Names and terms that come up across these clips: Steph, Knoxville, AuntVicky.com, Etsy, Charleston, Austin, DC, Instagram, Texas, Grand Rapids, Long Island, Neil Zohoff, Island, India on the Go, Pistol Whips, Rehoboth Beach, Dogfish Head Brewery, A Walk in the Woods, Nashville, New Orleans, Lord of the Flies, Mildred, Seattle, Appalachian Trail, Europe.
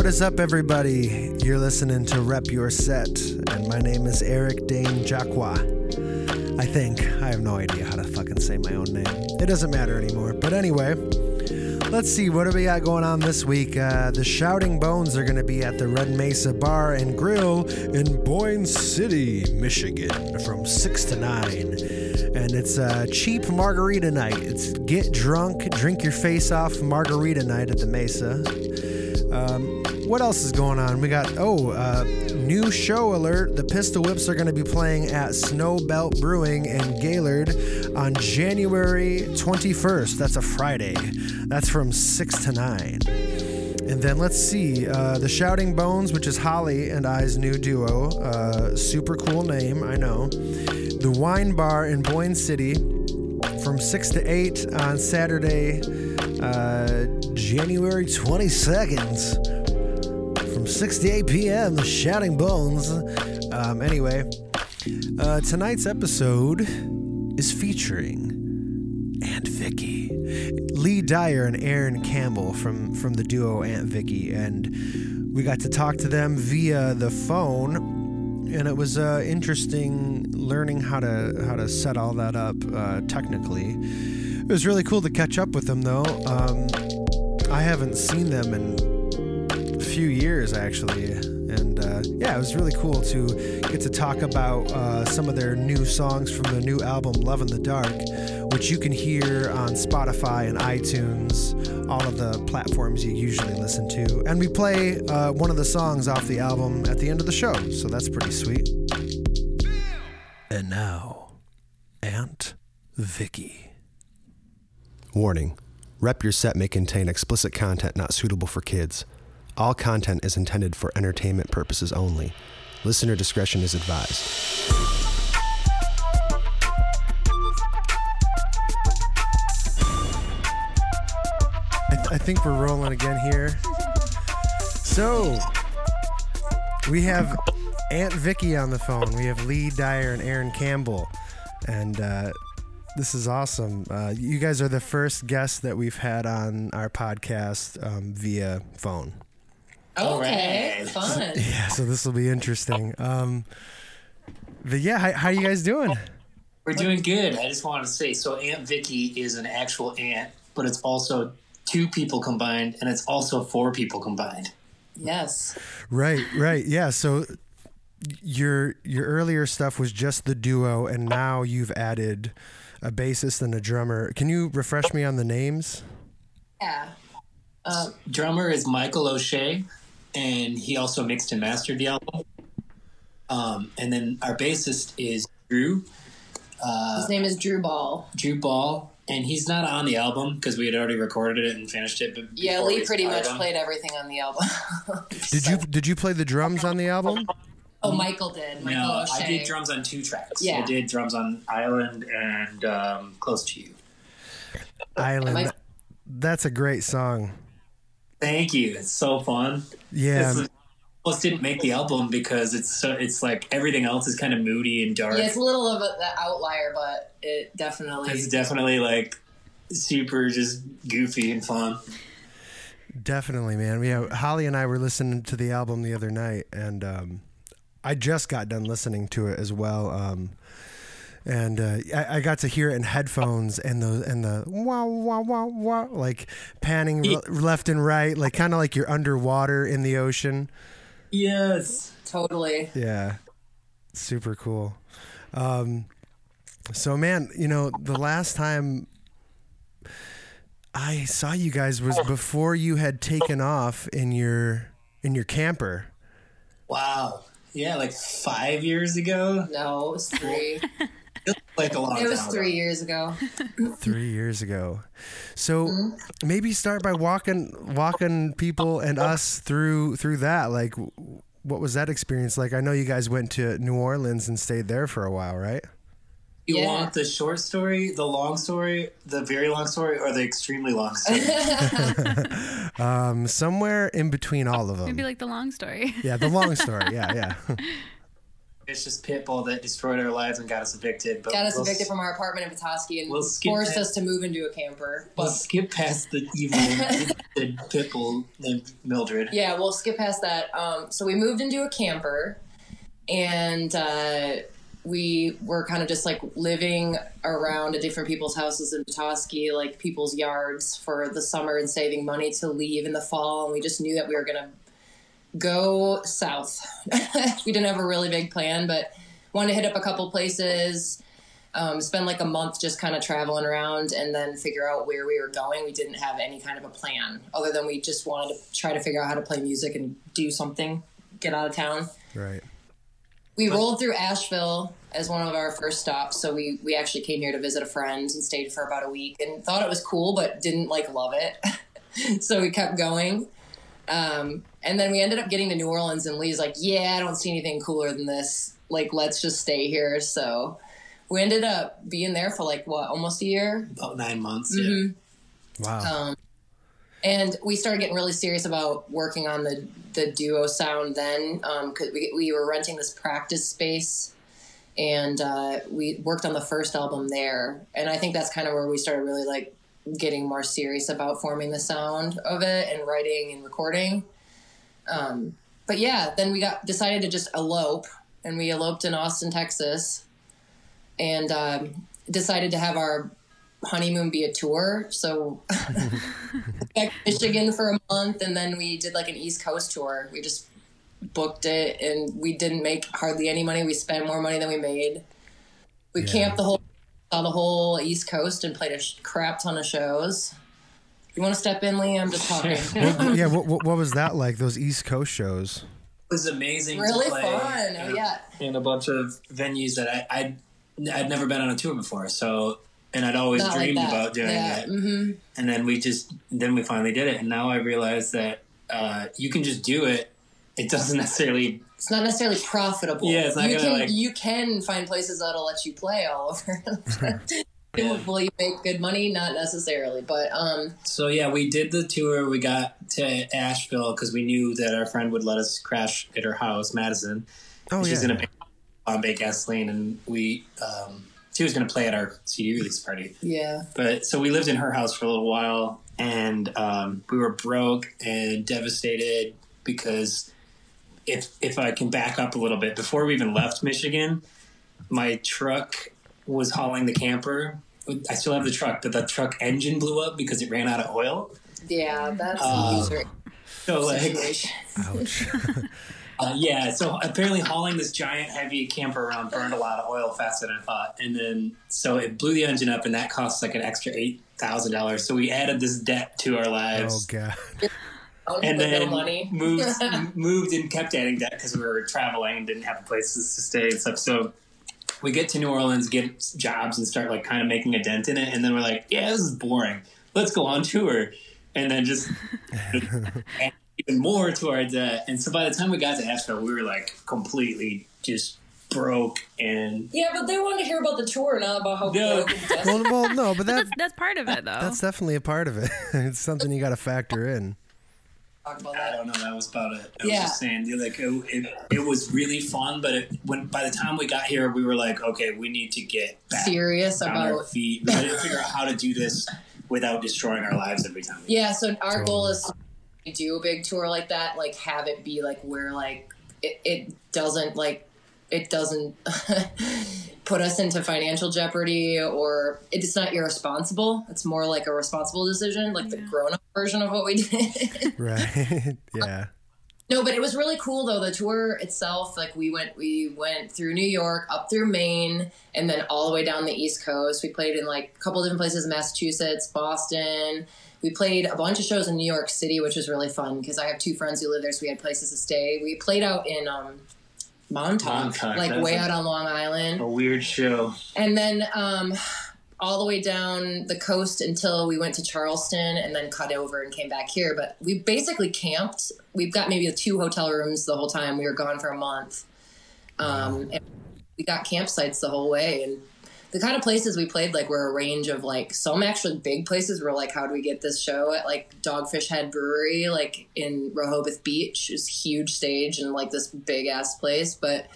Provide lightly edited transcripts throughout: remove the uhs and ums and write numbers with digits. What is up, everybody? You're listening to Rep Your Set, and my name is Eric Dane Jacqua. I think. I have no idea how to fucking say my own name. It doesn't matter anymore. But anyway, let's see. What do we got going on this week? The Shouting Bones are going to be at the Red Mesa Bar and Grill in Boyne City, Michigan, from 6 to 9. And it's a cheap margarita night. It's get drunk, drink your face off margarita night at the Mesa. What else is going on? We got, new show alert. The Pistol Whips are going to be playing at Snow Belt Brewing in Gaylord on January 21st. That's a Friday. That's from 6 to 9. And then let's see, the Shouting Bones, which is Holly and I's new duo. Super cool name, I know. The Wine Bar in Boyne City from 6 to 8 on Saturday, January 22nd from 6 to 8 p.m., the Shouting Bones. Anyway, tonight's episode is featuring Aunt Vicky. Lee Dyer and Aaron Campbell from the duo Aunt Vicky, and we got to talk to them via the phone. And it was interesting learning how to set all that up technically. It was really cool to catch up with them, though. I haven't seen them in a few years, actually. And, it was really cool to get to talk about some of their new songs from their new album, Love in the Dark, which you can hear on Spotify and iTunes, all of the platforms you usually listen to. And we play one of the songs off the album at the end of the show, so that's pretty sweet. And now, Aunt Vicky. Warning. Rep Your Set may contain explicit content not suitable for kids. All content is intended for entertainment purposes only. Listener discretion is advised. I think we're rolling again here. So, we have Aunt Vicky on the phone. We have Lee Dyer and Aaron Campbell. And this is awesome. You guys are the first guests that we've had on our podcast via phone. Okay, fun. Yeah, so this will be interesting. How are you guys doing? We're doing good. I just wanted to say, so Aunt Vicky is an actual aunt, but it's also two people combined, and it's also four people combined. Yes. Right. Yeah, so your earlier stuff was just the duo, and now you've added a bassist and a drummer. Can you refresh me on the names? Yeah. Drummer is Michael O'Shea, and he also mixed and mastered the album. And then our bassist is Drew. His name is Drew Ball. And he's not on the album because we had already recorded it and finished it. But yeah, Lee pretty much played everything on the album. Did you play the drums on the album? Oh, Michael did. O'Shea. I did drums on two tracks. Yeah. I did drums on Island and Close to You. Island. That's a great song. Thank you. It's so fun. Yeah. Almost didn't make the album because it's like everything else is kind of moody and dark. Yeah, it's a little of the outlier, but it's definitely like super just goofy and fun. Definitely, man. Yeah, Holly and I were listening to the album the other night, and I just got done listening to it as well. I got to hear it in headphones and the wah, wah, wah, wah, like panning left and right, like kind of like you're underwater in the ocean. Yes, totally. Yeah. Super cool. So man, the last time I saw you guys was before you had taken off in your camper. Wow. Yeah, like 5 years ago? No, it was three. It was 3 years ago. 3 years ago. So maybe start by walking people and us through that. Like, what was that experience like? I know you guys went to New Orleans and stayed there for a while, right? You want the short story, the long story, the very long story, or the extremely long story? Somewhere in between all of them. Maybe like the long story. Yeah, the long story. Yeah. vicious pit bull that destroyed our lives and got us evicted. But got us evicted from our apartment in Petoskey and forced us to move into a camper. We'll skip past the evil pit bull named Mildred. Yeah, we'll skip past that. So we moved into a camper, and we were kind of just like living around at different people's houses in Petoskey, like people's yards for the summer and saving money to leave in the fall. And we just knew that we were going to go south. We didn't have a really big plan, but wanted to hit up a couple places, spend like a month just kind of traveling around and then figure out where we were going. We didn't have any kind of a plan other than we just wanted to try to figure out how to play music and do something, get out of town. Right. We rolled through Asheville as one of our first stops. So we actually came here to visit a friend and stayed for about a week and thought it was cool, but didn't like love it. So we kept going. And then we ended up getting to New Orleans, and Lee's like, yeah, I don't see anything cooler than this. Like, let's just stay here. So we ended up being there for like, what, almost a year? About 9 months. Mm-hmm. Yeah. Wow. And we started getting really serious about working on the duo sound then, because we were renting this practice space, and we worked on the first album there. And I think that's kind of where we started really like getting more serious about forming the sound of it and writing and recording. But yeah, then we decided to just elope, and we eloped in Austin, Texas, and decided to have our honeymoon be a tour. So back to Michigan for a month, and then we did like an East Coast tour. We just booked it, and we didn't make hardly any money. We spent more money than we made. We camped the whole East Coast and played a crap ton of shows. You want to step in, Lee? I'm just talking. What was that like, those East Coast shows? It was amazing. Really to play fun. In a bunch of venues that I'd never been on a tour before. So, and I'd always dreamed about doing it. Mm-hmm. And then we finally did it. And now I realize that you can just do it. It doesn't necessarily... It's not necessarily profitable. Yeah, it's not you can find places that'll let you play all over. Will you make good money? Not necessarily, but So yeah, we did the tour. We got to Asheville because we knew that our friend would let us crash at her house, Madison. Oh, she's gonna pay Bombay Gasoline, and we she was gonna play at our CD release party. Yeah. But so we lived in her house for a little while, and we were broke and devastated because. If I can back up a little bit, before we even left Michigan, my truck was hauling the camper. I still have the truck, but the truck engine blew up because it ran out of oil. Yeah, that's user. So like, ouch. So apparently hauling this giant heavy camper around burned a lot of oil faster than I thought, and then so it blew the engine up, and that cost like an extra $8,000. So we added this debt to our lives. Oh god. And then moved and kept adding that because we were traveling and didn't have places to stay and stuff. So we get to New Orleans, get jobs, and start like kind of making a dent in it. And then we're like, yeah, this is boring. Let's go on tour. And then just add even more to our debt. And so by the time we got to Asheville, we were like completely just broke. And yeah, but they wanted to hear about the tour, not about how broke. No, but that's part of it, though. That's definitely a part of it. It's something you got to factor in. About that. I don't know. That was about it. I was just saying, like, it was really fun, but by the time we got here, we were like, okay, we need to get back serious about our feet. We need to figure out how to do this without destroying our lives every time. Yeah. So our goal is to do a big tour like that, like have it be like where like it doesn't put us into financial jeopardy, or it's not irresponsible. It's more like a responsible decision, like the grown-up version of what we did. Right. Yeah. No, but it was really cool though. The tour itself, like we went through New York, up through Maine, and then all the way down the East Coast. We played in like a couple of different places, Massachusetts, Boston. We played a bunch of shows in New York City, which was really fun because I have two friends who live there, so we had places to stay. We played out in Montauk, like way out on Long Island. A weird show. And then all the way down the coast until we went to Charleston and then cut over and came back here. But we basically camped. We've got maybe 2 hotel rooms the whole time. We were gone for a month. And we got campsites the whole way. And the kind of places we played like were a range of like some actually big places were like, how do we get this show at like Dogfish Head Brewery, like in Rehoboth Beach. It's a huge stage and like this big ass place. But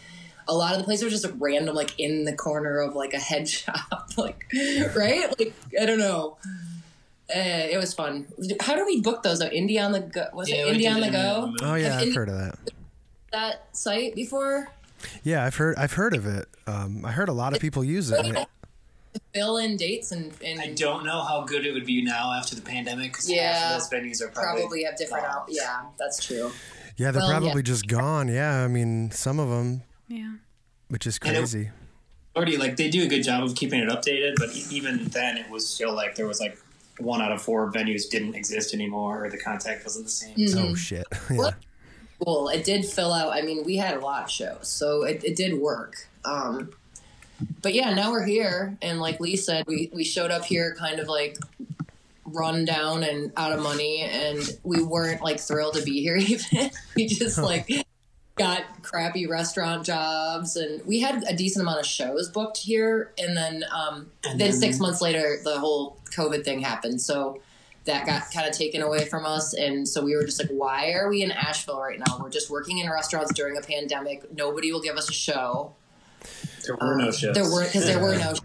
a lot of the places are just random, like in the corner of like a head shop, like, right? Like, I don't know. It was fun. How do we book those? Oh, India on the Go? Was it India on the Go? Oh yeah, I've heard of that site before. Yeah, I've heard of it. I heard a lot of people use it. Fill in dates and I don't know how good it would be now after the pandemic, because most of those venues are probably have different out. Yeah, that's true. Yeah, they're just gone. Yeah, I mean, some of them. Yeah, which is crazy. Already, like, they do a good job of keeping it updated, but even then, it was still like there was like 1 out of 4 venues didn't exist anymore, or the contact wasn't the same. Mm-hmm. Oh shit! Yeah. Cool. It did fill out. I mean, we had a lot of shows, so it did work. But yeah, now we're here, and like Lee said, we showed up here kind of like run down and out of money, and we weren't like thrilled to be here even. We just like got crappy restaurant jobs, and we had a decent amount of shows booked here, and then 6 months later the whole COVID thing happened, so that got kind of taken away from us, and so we were just like, why are we in Asheville right now? We're just working in restaurants during a pandemic. Nobody will give us a show. There were no shows. There were no shows.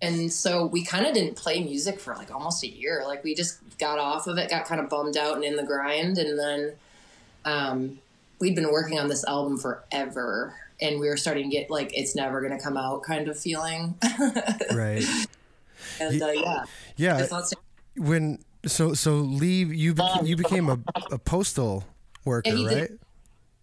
And so we kind of didn't play music for like almost a year. Like, we just got off of it, got kind of bummed out and in the grind. And then we'd been working on this album forever, and we were starting to get like, it's never going to come out kind of feeling. Right. And yeah. So Lee, you became a postal worker, right?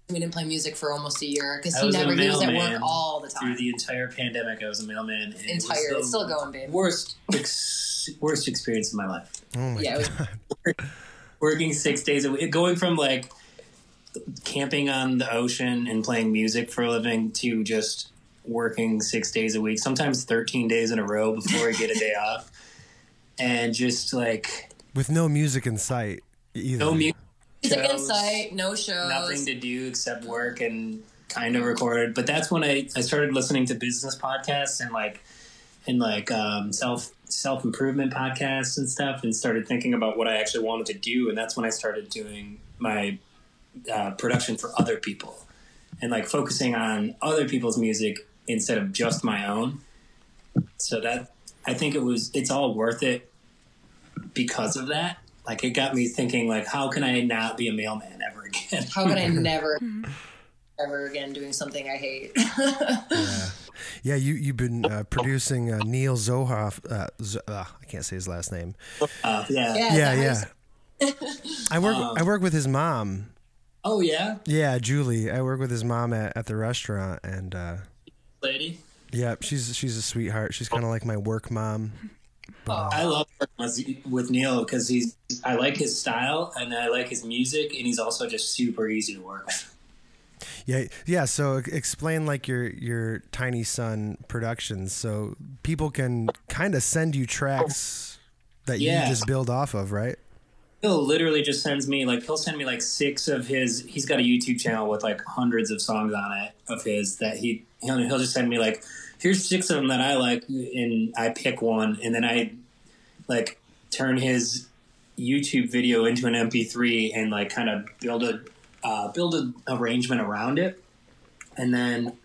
We didn't play music for almost a year because he was at work all the time. Through the entire pandemic, I was a mailman. It's still going, babe. Worst experience of my life. Oh my God. It was working 6 days a week, going from like camping on the ocean and playing music for a living to just working 6 days a week, sometimes 13 days in a row before I get a day off, and just like with no music in sight either. No music. No shows. Nothing to do except work and kind of record. But that's when I started listening to business podcasts and self-improvement podcasts and stuff, and started thinking about what I actually wanted to do. And that's when I started doing my production for other people and like focusing on other people's music instead of just my own. So that, I think it's all worth it because of that. Like, it got me thinking, like, how can I not be a mailman ever again? How can I never, ever again doing something I hate? Yeah, you've been producing Neil Zohoff. I can't say his last name. I work with his mom. Oh, yeah? Yeah, Julie. I work with his mom at the restaurant. And lady? Yeah, she's a sweetheart. She's kind of like my work mom. Wow. I love working with Neil because I like his style and I like his music, and he's also just super easy to work with. Yeah. So explain like your Tiny Sun Productions, so people can kind of send you tracks that you just build off of, right? He'll literally just send me like 6 of his. He's got a YouTube channel with like hundreds of songs on it of his that he'll just send me like, here's 6 of them that I like, and I pick one, and then I like turn his YouTube video into an MP3 and like kind of build an arrangement around it. And then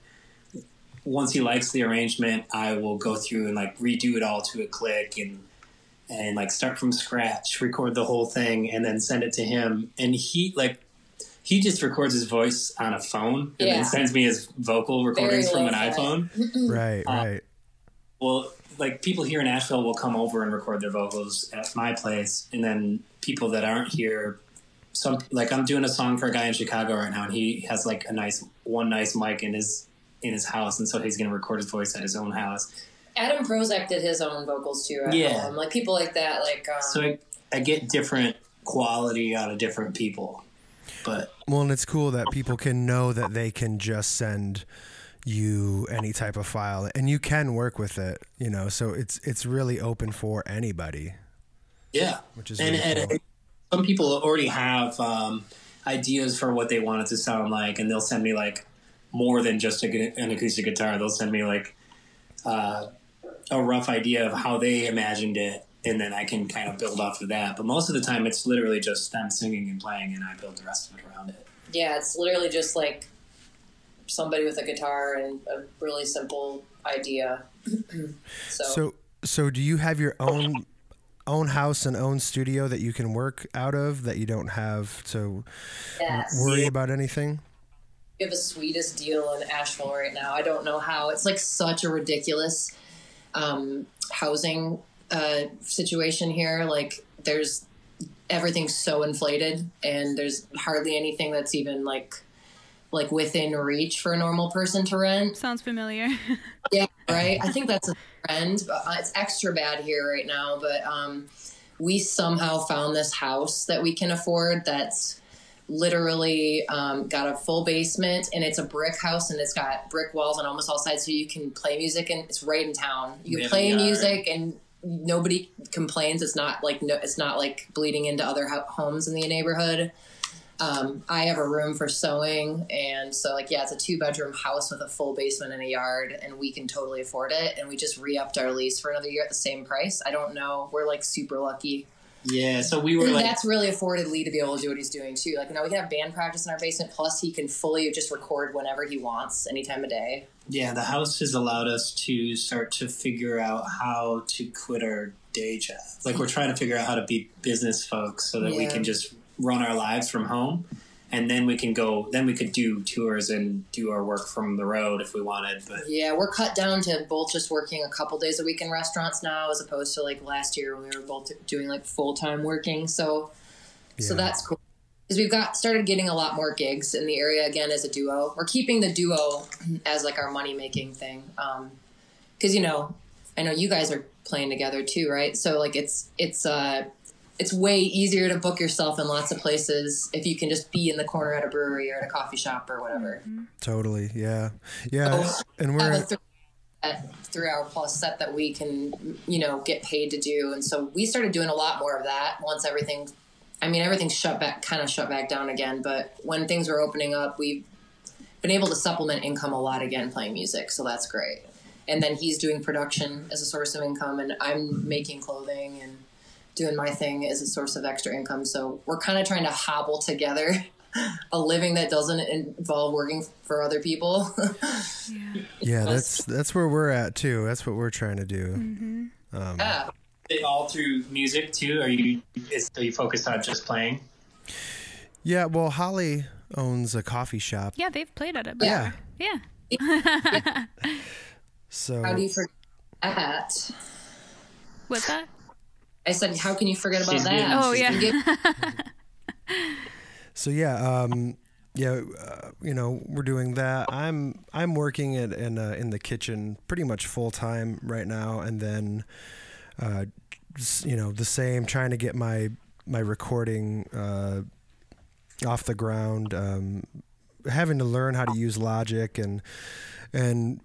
once he likes the arrangement, I will go through and like redo it all to a click and like start from scratch, record the whole thing, and then send it to him. And he just records his voice on a phone and then sends me his vocal recordings from an iPhone. Right. Well, like, people here in Asheville will come over and record their vocals at my place. And then people that aren't here, I'm doing a song for a guy in Chicago right now, and he has like one nice mic in his house. And so he's going to record his voice at his own house. Adam Prozac did his own vocals too. At home. Like, people like that. Like, so I get different quality out of different people. But well, and it's cool that people can know that they can just send you any type of file and you can work with it, you know, so it's really open for anybody. Yeah. Which is really cool. Some people already have ideas for what they want it to sound like, and they'll send me like more than just an acoustic guitar. They'll send me like a rough idea of how they imagined it, and then I can kind of build off of that. But most of the time, it's literally just them singing and playing, and I build the rest of it around it. Yeah, it's literally just like somebody with a guitar and a really simple idea. So do you have your own house and own studio that you can work out of, that you don't have to worry about anything? We have the sweetest deal in Asheville right now. I don't know how. It's like such a ridiculous housing situation here. Like there's everything's so inflated, and there's hardly anything that's even like within reach for a normal person to rent. Sounds familiar. Yeah, right. I think that's a trend. But it's extra bad here right now. But we somehow found this house that we can afford. That's literally got a full basement, and it's a brick house, and it's got brick walls on almost all sides, so you can play music, and it's right in town. You can play music, and nobody complains. It's not like bleeding into other homes in the neighborhood. I have a room for sewing, and so it's a 2-bedroom house with a full basement and a yard, and we can totally afford it. And we just re-upped our lease for another year at the same price. I don't know. We're super lucky. Yeah. So we were that's really afforded Lee to be able to do what he's doing too. Now we can have band practice in our basement. Plus he can fully just record whenever he wants, any time of day. Yeah. The house has allowed us to start to figure out how to quit our day job. We're trying to figure out how to be business folks so that we can just run our lives from home, and then we can go. Then we could do tours and do our work from the road if we wanted. But yeah, we're cut down to both just working a couple days a week in restaurants now, as opposed to last year when we were both doing full time working. So that's cool, because we've started getting a lot more gigs in the area again as a duo. We're keeping the duo as our money making thing, because I know you guys are playing together too, right? So it's way easier to book yourself in lots of places if you can just be in the corner at a brewery or at a coffee shop or whatever. Totally. Yeah. Yeah. So and we have a 3-hour-plus set that we can, get paid to do. And so we started doing a lot more of that once everything's shut back down again. But when things were opening up, we've been able to supplement income a lot again playing music. So that's great. And then he's doing production as a source of income, and I'm making clothing and doing my thing as a source of extra income. So we're kind of trying to hobble together a living that doesn't involve working for other people. Yeah, that's where we're at too. That's what we're trying to do. Mm-hmm. All through music too. Are you focused on just playing? Yeah. Well, Holly owns a coffee shop. Yeah, they've played at it. Yeah. Yeah. So how do you forget that? What's that? I said, how can you forget about that? Oh, yeah. So, we're doing that. I'm working in the kitchen pretty much full time right now. And then, the same, trying to get my recording off the ground, having to learn how to use Logic and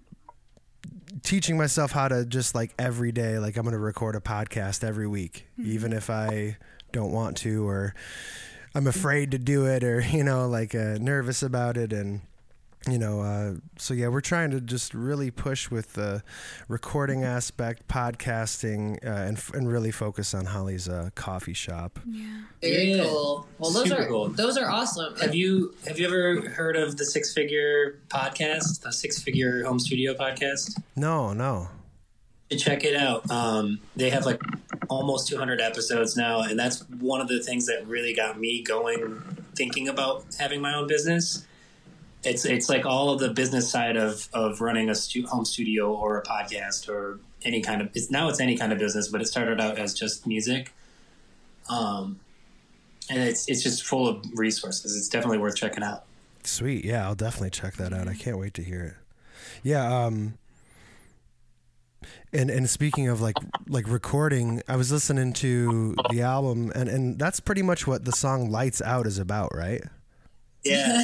teaching myself how to just every day, I'm going to record a podcast every week, even if I don't want to, or I'm afraid to do it, or, nervous about it. And, we're trying to just really push with the recording aspect, podcasting, and really focus on Holly's coffee shop. Yeah. Very cool. Well, those are awesome. Have you ever heard of the Six-Figure podcast, the Six-Figure Home Studio podcast? No. Check it out. They have almost 200 episodes now, and that's one of the things that really got me going, thinking about having my own business. It's all of the business side of running a home studio or a podcast or any kind of, it's any kind of business, but it started out as just music. And it's just full of resources. It's definitely worth checking out. Sweet. Yeah. I'll definitely check that out. I can't wait to hear it. Yeah. And speaking of recording, I was listening to the album and that's pretty much what the song Lights Out is about, right? Yeah.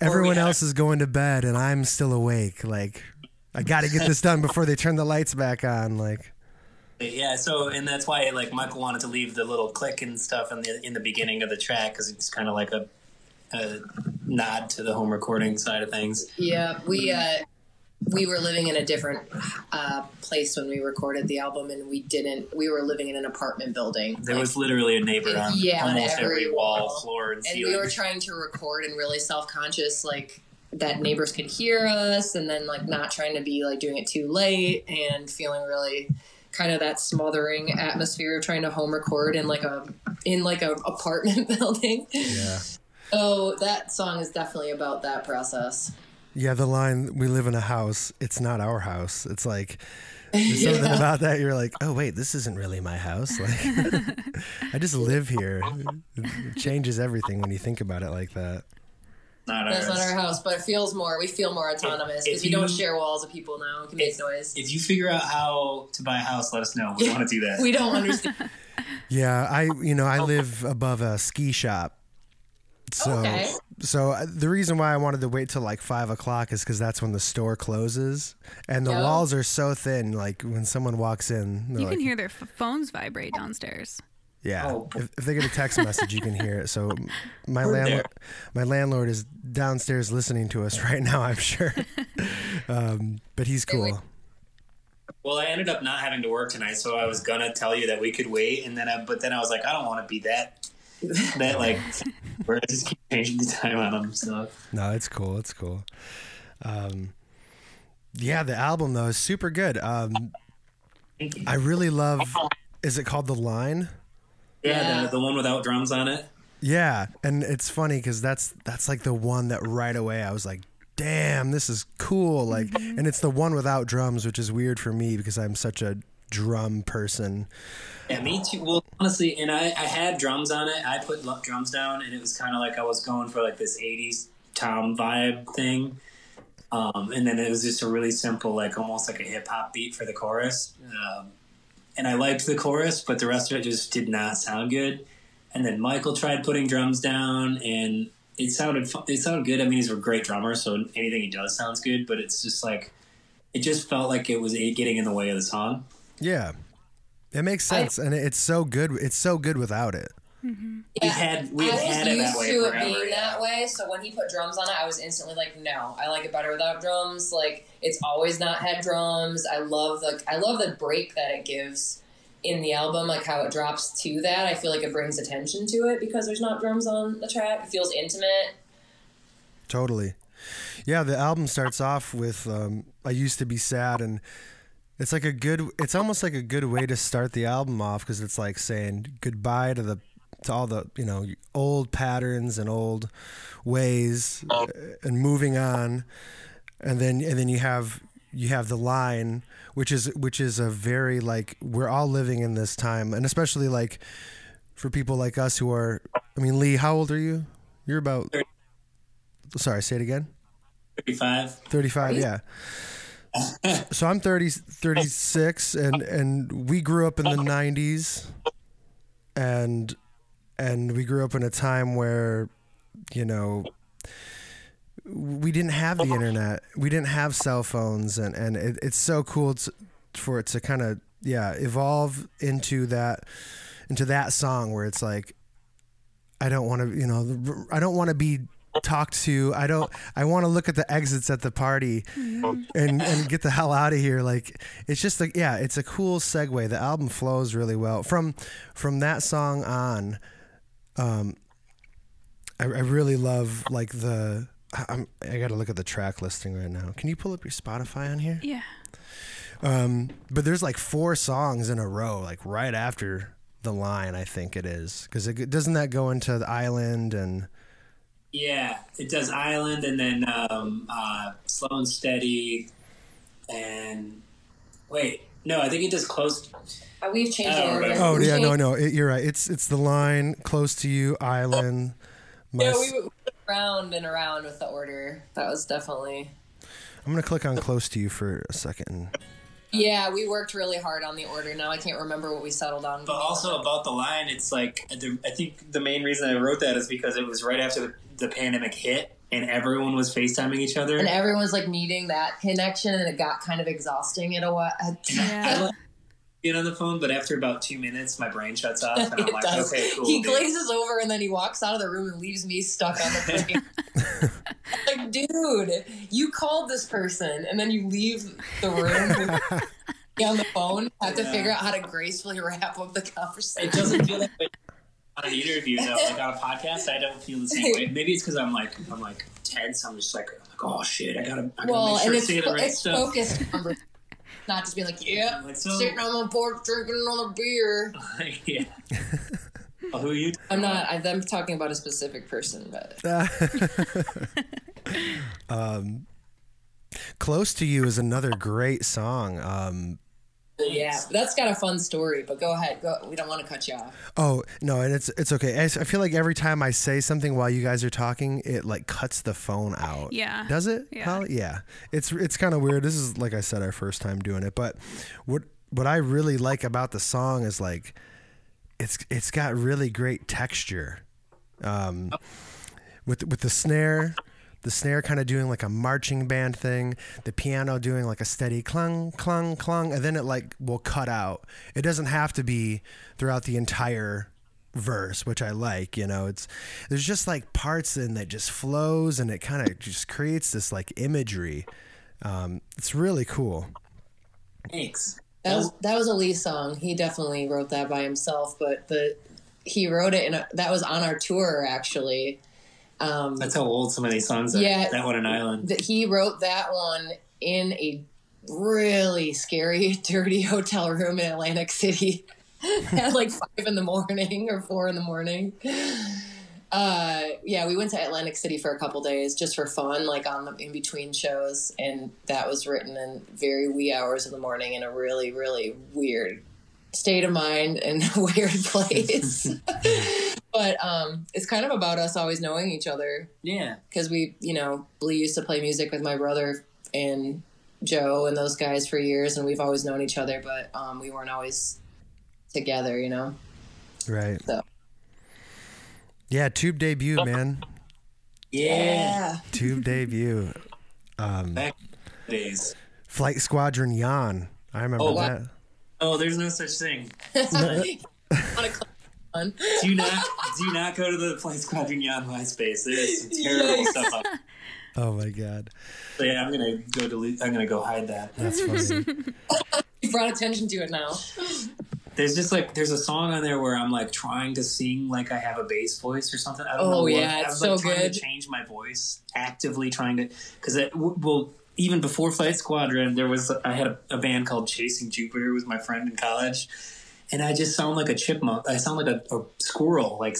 Everyone else is going to bed and I'm still awake. I got to get this done before they turn the lights back on. Yeah. So, and that's why Michael wanted to leave the little click and stuff in the beginning of the track, because it's kind of a nod to the home recording side of things. Yeah, we we were living in a different place when we recorded the album, and we were living in an apartment building. There was literally a neighbor on almost every wall, floor, and ceiling. And we were trying to record and really self-conscious, like, that neighbors could hear us, and then, like, not trying to be, like, doing it too late, and feeling really kind of that smothering atmosphere of trying to home record in, like, a apartment building. Yeah. So that song is definitely about that process. Yeah, the line, we live in a house, it's not our house. It's like, there's something about that, you're like, oh, wait, this isn't really my house. Like, I just live here. It changes everything when you think about it like that. That's not our house, but it feels more, we feel more autonomous because we don't share walls of people now. It can make noise. If you figure out how to buy a house, let us know. We want to do that. We don't understand. Yeah, I live above a ski shop. So the reason why I wanted to wait till like 5 o'clock is because that's when the store closes, and the walls are so thin. Like when someone walks in, you can hear their phones vibrate downstairs. Yeah, if they get a text message, you can hear it. So my landlord is downstairs listening to us right now, I'm sure. But he's cool. Well, I ended up not having to work tonight, so I was gonna tell you that we could wait, and then but then I was like, I don't want to be that like. We're just keep changing the time on them. So. No, it's cool. It's cool. Yeah, the album though is super good. I really love. Is it called The Line? Yeah, the one without drums on it. Yeah, and it's funny because that's like the one that right away I was like, damn, this is cool. Like, and it's the one without drums, which is weird for me because I'm such a drum person. Yeah, me too. Well, honestly, and I had drums on it. I put drums down, and it was kind of like I was going for like this 80s tom vibe thing. And then it was just a really simple, like almost like a hip hop beat for the chorus. And I liked the chorus, but the rest of it just did not sound good. And then Michael tried putting drums down, and it sounded good. I mean, he's a great drummer, so anything he does sounds good, but it's just like, it just felt like it was getting in the way of the song. Yeah, it makes sense, and it's so good. It's so good without it. Mm-hmm. Yeah, we had it that way. I was used to it being that way, so when he put drums on it, I was instantly like, "No, I like it better without drums." Like it's always not had drums. I love the break that it gives in the album, like how it drops to that. I feel like it brings attention to it because there's not drums on the track. It feels intimate. Totally, yeah. The album starts off with "I Used to Be Sad" and. It's like it's almost like a good way to start the album off because it's like saying goodbye to all the, you know, old patterns and old ways and moving on. And then you have the line, which is a very like, we're all living in this time. And especially like for people like us who are, I mean, Lee, how old are you? You're about, sorry, say it again. 35. Yeah. So I'm 36 and we grew up in the 90s and we grew up in a time where, you know, we didn't have the internet. We didn't have cell phones and it's so cool for it to kind of, evolve into that song where it's like, I don't want to be talk to I want to look at the exits at the party and get the hell out of here. Like it's just like, yeah, it's a cool segue. The album flows really well from that song on. I really love like I gotta look at the track listing right now. Can you pull up your Spotify on here? Yeah. But there's like 4 songs in a row like right after The Line, I think it is, because it doesn't that go into the Island and yeah, it does Island and then Slow and Steady and wait, no, I think it does Close. We've changed it already. Oh yeah, no, you're right. It's The Line, Close to You, Island. Yeah, we went around and around with the order. That was definitely. I'm gonna click on Close to You for a second. Yeah, we worked really hard on the order. Now I can't remember what we settled on. But also about The Line, it's like I think the main reason I wrote that is because it was right after the pandemic hit and everyone was FaceTiming each other. And everyone's like needing that connection and it got kind of exhausting in a while. Yeah. Get on the phone, but after about 2 minutes, my brain shuts off and I'm like, does. Okay, cool. He glazes over and then he walks out of the room and leaves me stuck on the thing. Like, dude, you called this person, and then you leave the room on the phone, have to figure out how to gracefully wrap up the conversation. It doesn't feel like on an interview though, like on a podcast, I don't feel the same way. Maybe it's because I'm like tense. I'm just like, oh shit, I gotta make sure I say the right stuff. Well, and it's focused on not just being like, yeah, like, so, sitting on my porch drinking another beer. Yeah. Well, who are you? I'm talking about a specific person, but. Close to You is another great song. Yeah, that's got a fun story, but go ahead. We don't want to cut you off. Oh, no, and it's okay. I feel like every time I say something while you guys are talking, it like cuts the phone out. Yeah. Does it? Yeah. Holly? Yeah. It's kind of weird. This is, like I said, our first time doing it, but what I really like about the song is like it's got really great texture. With the snare. The snare kind of doing like a marching band thing, the piano doing like a steady clung, clung, clung, and then it like will cut out. It doesn't have to be throughout the entire verse, which I like, you know. There's just like parts in that just flows, and it kind of just creates this like imagery. It's really cool. Thanks. That was a Lee song. He definitely wrote that by himself, but he wrote it that was on our tour actually. That's how old some of these songs are. Yeah, that one in Island. He wrote that one in a really scary, dirty hotel room in Atlantic City at like 5 in the morning or 4 in the morning. Yeah, we went to Atlantic City for a couple days just for fun, like in between shows, and that was written in very wee hours of the morning in a really, really weird state of mind and a weird place. But it's kind of about us always knowing each other. Yeah. Because we, you know, Lee used to play music with my brother and Joe and those guys for years, and we've always known each other, but we weren't always together, you know? Right. So. Yeah, Tube debut, man. Yeah. Tube debut. Back days. Flight Squadron Yon. I remember that. Oh, there's no such thing. Do not go to the Flight Squadron Yon MySpace. There's some terrible stuff on it. Oh my god. So yeah, I'm gonna go delete. I'm gonna go hide that. That's funny. You brought attention to it now. There's just like there's a song on there where I'm like trying to sing like I have a bass voice or something. I don't know. Oh yeah, it's so good. I was like trying to change my voice, actively trying to, because even before Flight Squadron, I had a band called Chasing Jupiter with my friend in college. And I just sound like a chipmunk. I sound like a squirrel. Like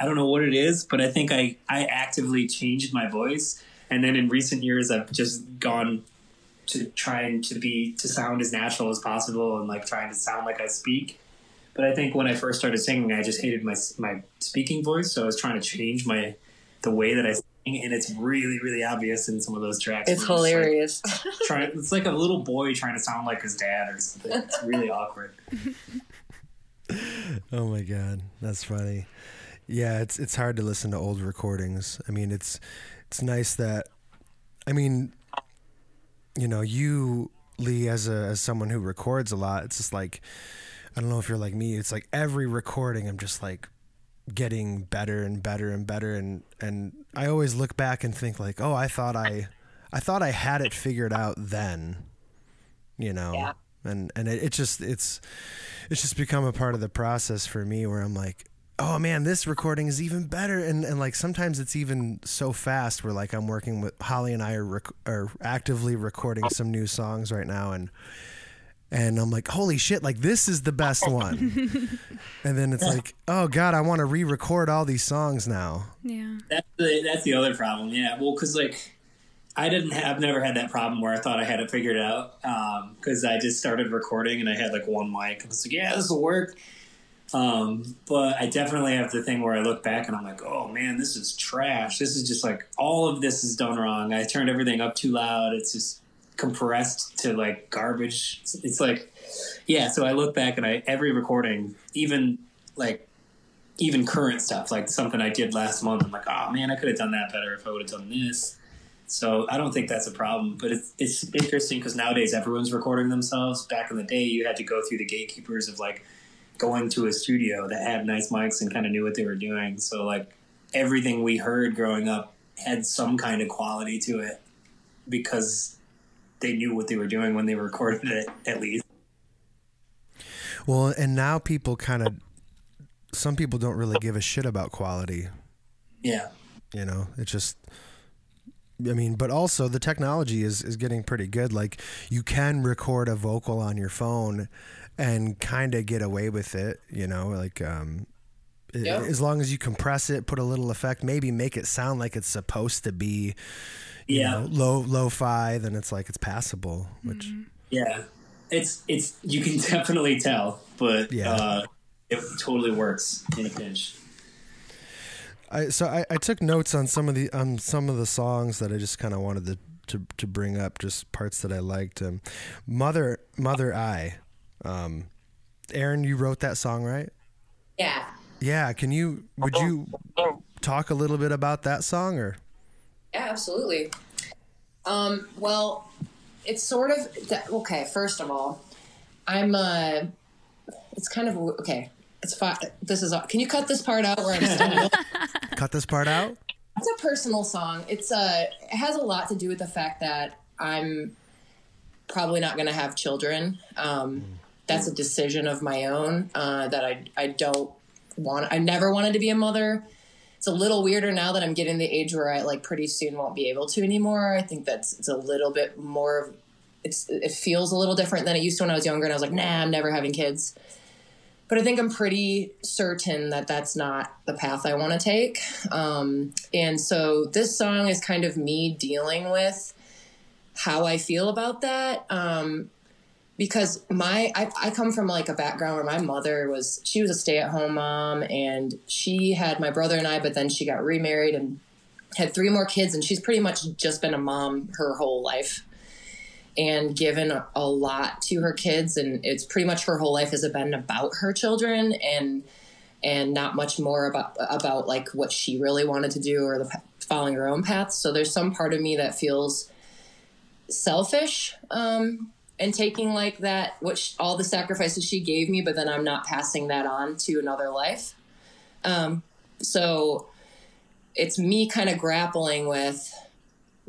I don't know what it is, but I think I actively changed my voice. And then in recent years, I've just gone to trying to sound as natural as possible and like trying to sound like I speak. But I think when I first started singing, I just hated my speaking voice. So I was trying to change the way that I sang, and it's really, really obvious in some of those tracks. It's hilarious. Like, it's like a little boy trying to sound like his dad or something. It's really awkward. Oh my god, that's funny. Yeah, it's hard to listen to old recordings. I mean, it's nice that, I mean, you know, you, Lee, as someone who records a lot, it's just like, I don't know if you're like me, it's like every recording I'm just like getting better and better and better, and I always look back and think like, oh, I thought I had it figured out then, you know. Yeah. And it's just become a part of the process for me where I'm like, oh man, this recording is even better. And like, sometimes it's even so fast where like I'm working with Holly, and I are actively recording some new songs right now. And I'm like, holy shit, like this is the best one. And then it's like, oh God, I want to re-record all these songs now. Yeah. That's the other problem. Yeah. Well, cause like, I've never had that problem where I thought I had it figured out, because I just started recording and I had like one mic. I was like, yeah, this will work. But I definitely have the thing where I look back and I'm like, oh man, this is trash. This is just like, all of this is done wrong. I turned everything up too loud. It's just compressed to like garbage. It's like, yeah. So I look back and every recording, even current stuff, like something I did last month, I'm like, oh man, I could have done that better if I would have done this. So I don't think that's a problem, but it's interesting because nowadays everyone's recording themselves. Back in the day, you had to go through the gatekeepers of like going to a studio that had nice mics and kind of knew what they were doing. So like everything we heard growing up had some kind of quality to it because they knew what they were doing when they recorded it, at least. Well, and now people kind of, some people don't really give a shit about quality. Yeah. You know, it's just, I mean, but also the technology is getting pretty good. Like, you can record a vocal on your phone and kind of get away with it, you know, like, yeah. As long as you compress it, put a little effect, maybe make it sound like it's supposed to be, you know, lo-fi, then it's like, it's passable, which. Mm-hmm. Yeah. It's, you can definitely tell, but yeah. It totally works in a pinch. So I took notes on some of the songs that I just kind of wanted to bring up, just parts that I liked. Mother I. Aaron, you wrote that song, right? Yeah. Yeah. Would you talk a little bit about that song, or? Yeah, absolutely. Well, it's sort of, okay. First of all, it's kind of, okay. It's fine. This is. Can you cut this part out? Where I'm cut this part out. It's a personal song. It's it has a lot to do with the fact that I'm probably not going to have children. That's a decision of my own that I don't want. I never wanted to be a mother. It's a little weirder now that I'm getting the age where I like pretty soon won't be able to anymore. I think it's a little bit more. It feels a little different than it used to when I was younger, and I was like, nah, I'm never having kids. But I think I'm pretty certain that that's not the path I want to take. And so this song is kind of me dealing with how I feel about that. Because I come from like a background where my mother was a stay-at-home mom, and she had my brother and I, but then she got remarried and had 3 more kids, and she's pretty much just been a mom her whole life. And given a lot to her kids, and it's pretty much her whole life has been about her children and not much more about like what she really wanted to do or following her own path. So there's some part of me that feels selfish and taking like that, all the sacrifices she gave me, but then I'm not passing that on to another life. So it's me kind of grappling with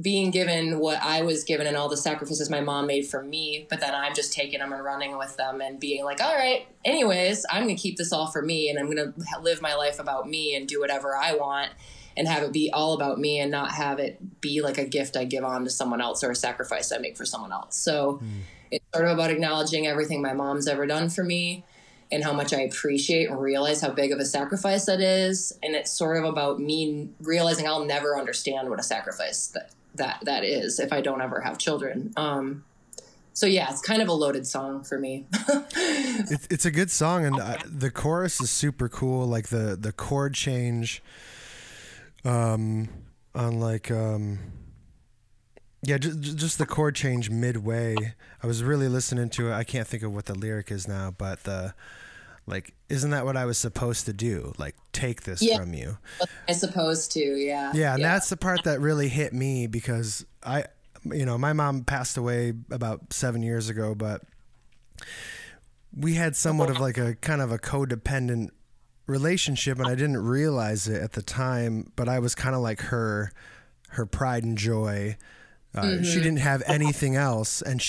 being given what I was given and all the sacrifices my mom made for me, but then I'm just taking them and running with them and being like, all right, anyways, I'm going to keep this all for me, and I'm going to live my life about me and do whatever I want and have it be all about me and not have it be like a gift I give on to someone else or a sacrifice I make for someone else. So it's sort of about acknowledging everything my mom's ever done for me and how much I appreciate and realize how big of a sacrifice that is. And it's sort of about me realizing I'll never understand what a sacrifice that is if I don't ever have children. So yeah, it's kind of a loaded song for me. It's a good song, and the chorus is super cool. Like the chord change, on like just the chord change midway. I was really listening to it. I can't think of what the lyric is now, but isn't that what I was supposed to do? Like, take this from you. I supposed to, yeah. Yeah, and that's the part that really hit me, because my mom passed away about 7 years ago, but we had somewhat of like a kind of a codependent relationship, and I didn't realize it at the time, but I was kind of like her pride and joy. She didn't have anything else, and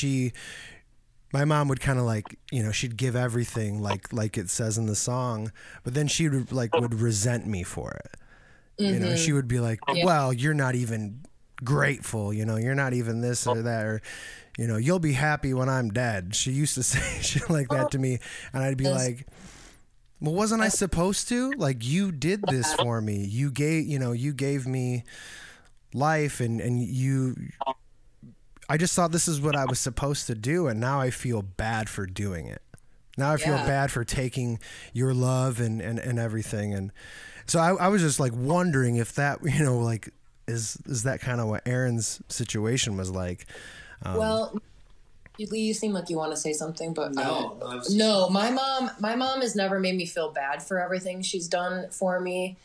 my mom would kind of like, you know, she'd give everything like it says in the song, but then she would would resent me for it. Mm-hmm. You know, she would be like, well, you're not even grateful, you know, you're not even this or that, or, you know, you'll be happy when I'm dead. She used to say shit like that to me, and I'd be like, well, wasn't I supposed to? Like, you did this for me. You gave me life, and I just thought this is what I was supposed to do, and now I feel bad for doing it. Now I feel bad for taking your love and everything. And so I was just like wondering if that, you know, like is that kind of what Aaron's situation was like? Well, Lee, you seem like you want to say something, but no. My mom has never made me feel bad for everything she's done for me.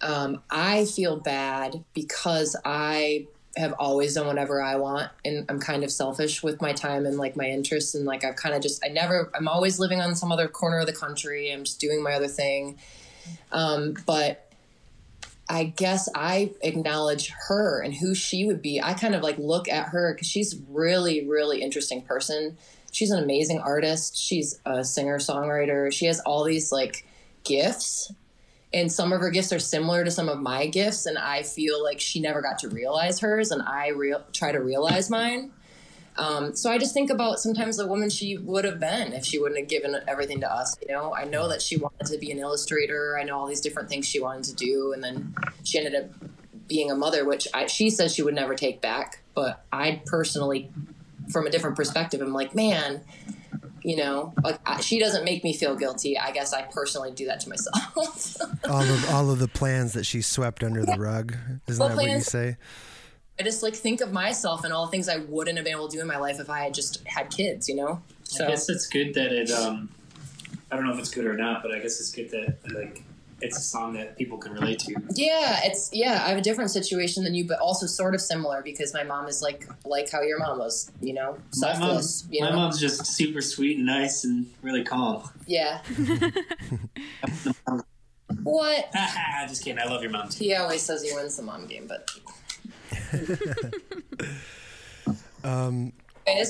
I feel bad because I have always done whatever I want, and I'm kind of selfish with my time and like my interests, and like I've kind of just I'm always living on some other corner of the country. I'm just doing my other thing, but I guess I acknowledge her and who she would be. I kind of like look at her because she's really, really interesting person. She's an amazing artist. She's a singer songwriter. She has all these like gifts, and some of her gifts are similar to some of my gifts. And I feel like she never got to realize hers, and I try to realize mine. So I just think about sometimes the woman she would have been if she wouldn't have given everything to us. You know, I know that she wanted to be an illustrator. I know all these different things she wanted to do. And then she ended up being a mother, which she says she would never take back. But I personally, from a different perspective, I'm like, man, you know, like she doesn't make me feel guilty. I guess I personally do that to myself. all of the plans that she swept under the rug. Isn't that what you say? I just like think of myself and all the things I wouldn't have been able to do in my life if I had just had kids, you know? So. I guess it's good that it, I don't know if it's good or not, but I guess it's good that like it's a song that people can relate to. Yeah, I have a different situation than you, but also sort of similar because my mom is like how your mom was, you know? Selfless, my mom's just super sweet and nice and really calm. Yeah. What? Just kidding, I love your mom too. He always says he wins the mom game, but...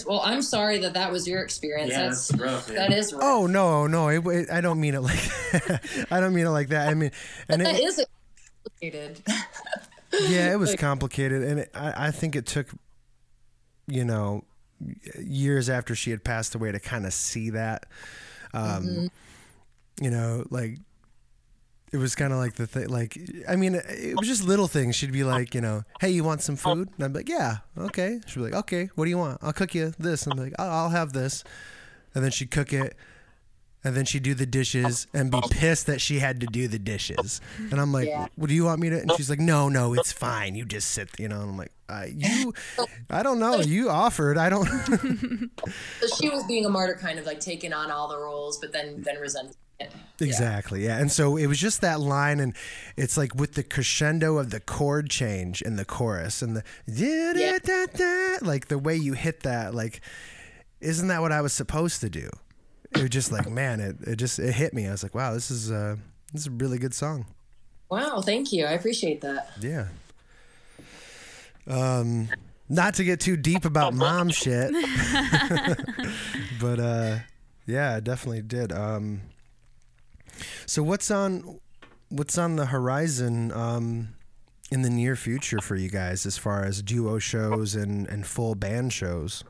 Well, I'm sorry that was your experience. Yeah, that's rough. Man. That is rough. Oh no, I don't mean it like that. I don't mean it like that. I mean, and that is complicated. Yeah, it was complicated, and I think it took, you know, years after she had passed away to kind of see that. You know, like. It was kind of like the thing, like, I mean, it was just little things. She'd be like, you know, hey, you want some food? And I'd be like, yeah, okay. She'd be like, okay, what do you want? I'll cook you this. And I'm like, I'll have this. And then she'd cook it. And then she'd do the dishes and be pissed that she had to do the dishes. And I'm like, Well, do you want me to? And she's like, no, it's fine. You just sit, you know. And I'm like, I don't know. You offered. I don't. So she was being a martyr, kind of like taking on all the roles, but then resenting. Exactly. Yeah. And so it was just that line, and it's like with the crescendo of the chord change in the chorus and the like the way you hit that, like, isn't that what I was supposed to do? It was just like, man, it hit me. I was like, wow, this is a really good song. Wow. Thank you. I appreciate that. Yeah. Not to get too deep about mom shit, but, yeah, I definitely did. So what's on the horizon in the near future for you guys as far as duo shows and full band shows?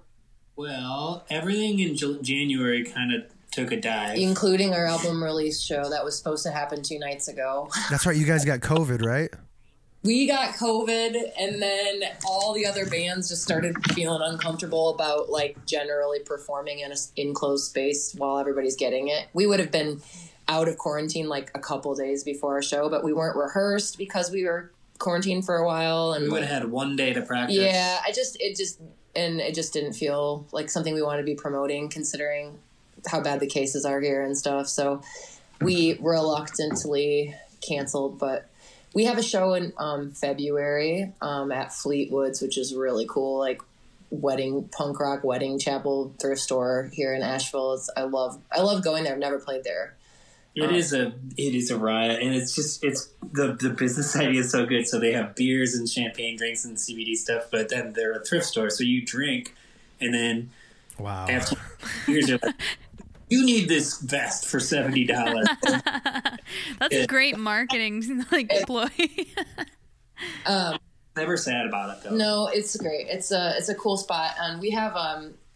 Well, everything in January kind of took a dive. Including our album release show that was supposed to happen 2 nights ago. That's right. You guys got COVID, right? We got COVID, and then all the other bands just started feeling uncomfortable about, like, generally performing in an enclosed space while everybody's getting it. We would have been out of quarantine like a couple days before our show, but we weren't rehearsed because we were quarantined for a while, and we would have had 1 day to practice. Yeah, it just didn't feel like something we wanted to be promoting, considering how bad the cases are here and stuff. So we reluctantly canceled, but we have a show in February at Fleetwood's, which is really cool. Like, wedding punk rock wedding chapel thrift store here in Asheville. I love going there. I've never played there. It is a riot, and it's just the business idea is so good. So they have beers and champagne drinks and CBD stuff, but then they're a thrift store, so you drink, and then wow, after beers, you're like, you need this vest for $70. That's a great marketing ploy. Never sad about it though. No, it's great. It's a cool spot, and we have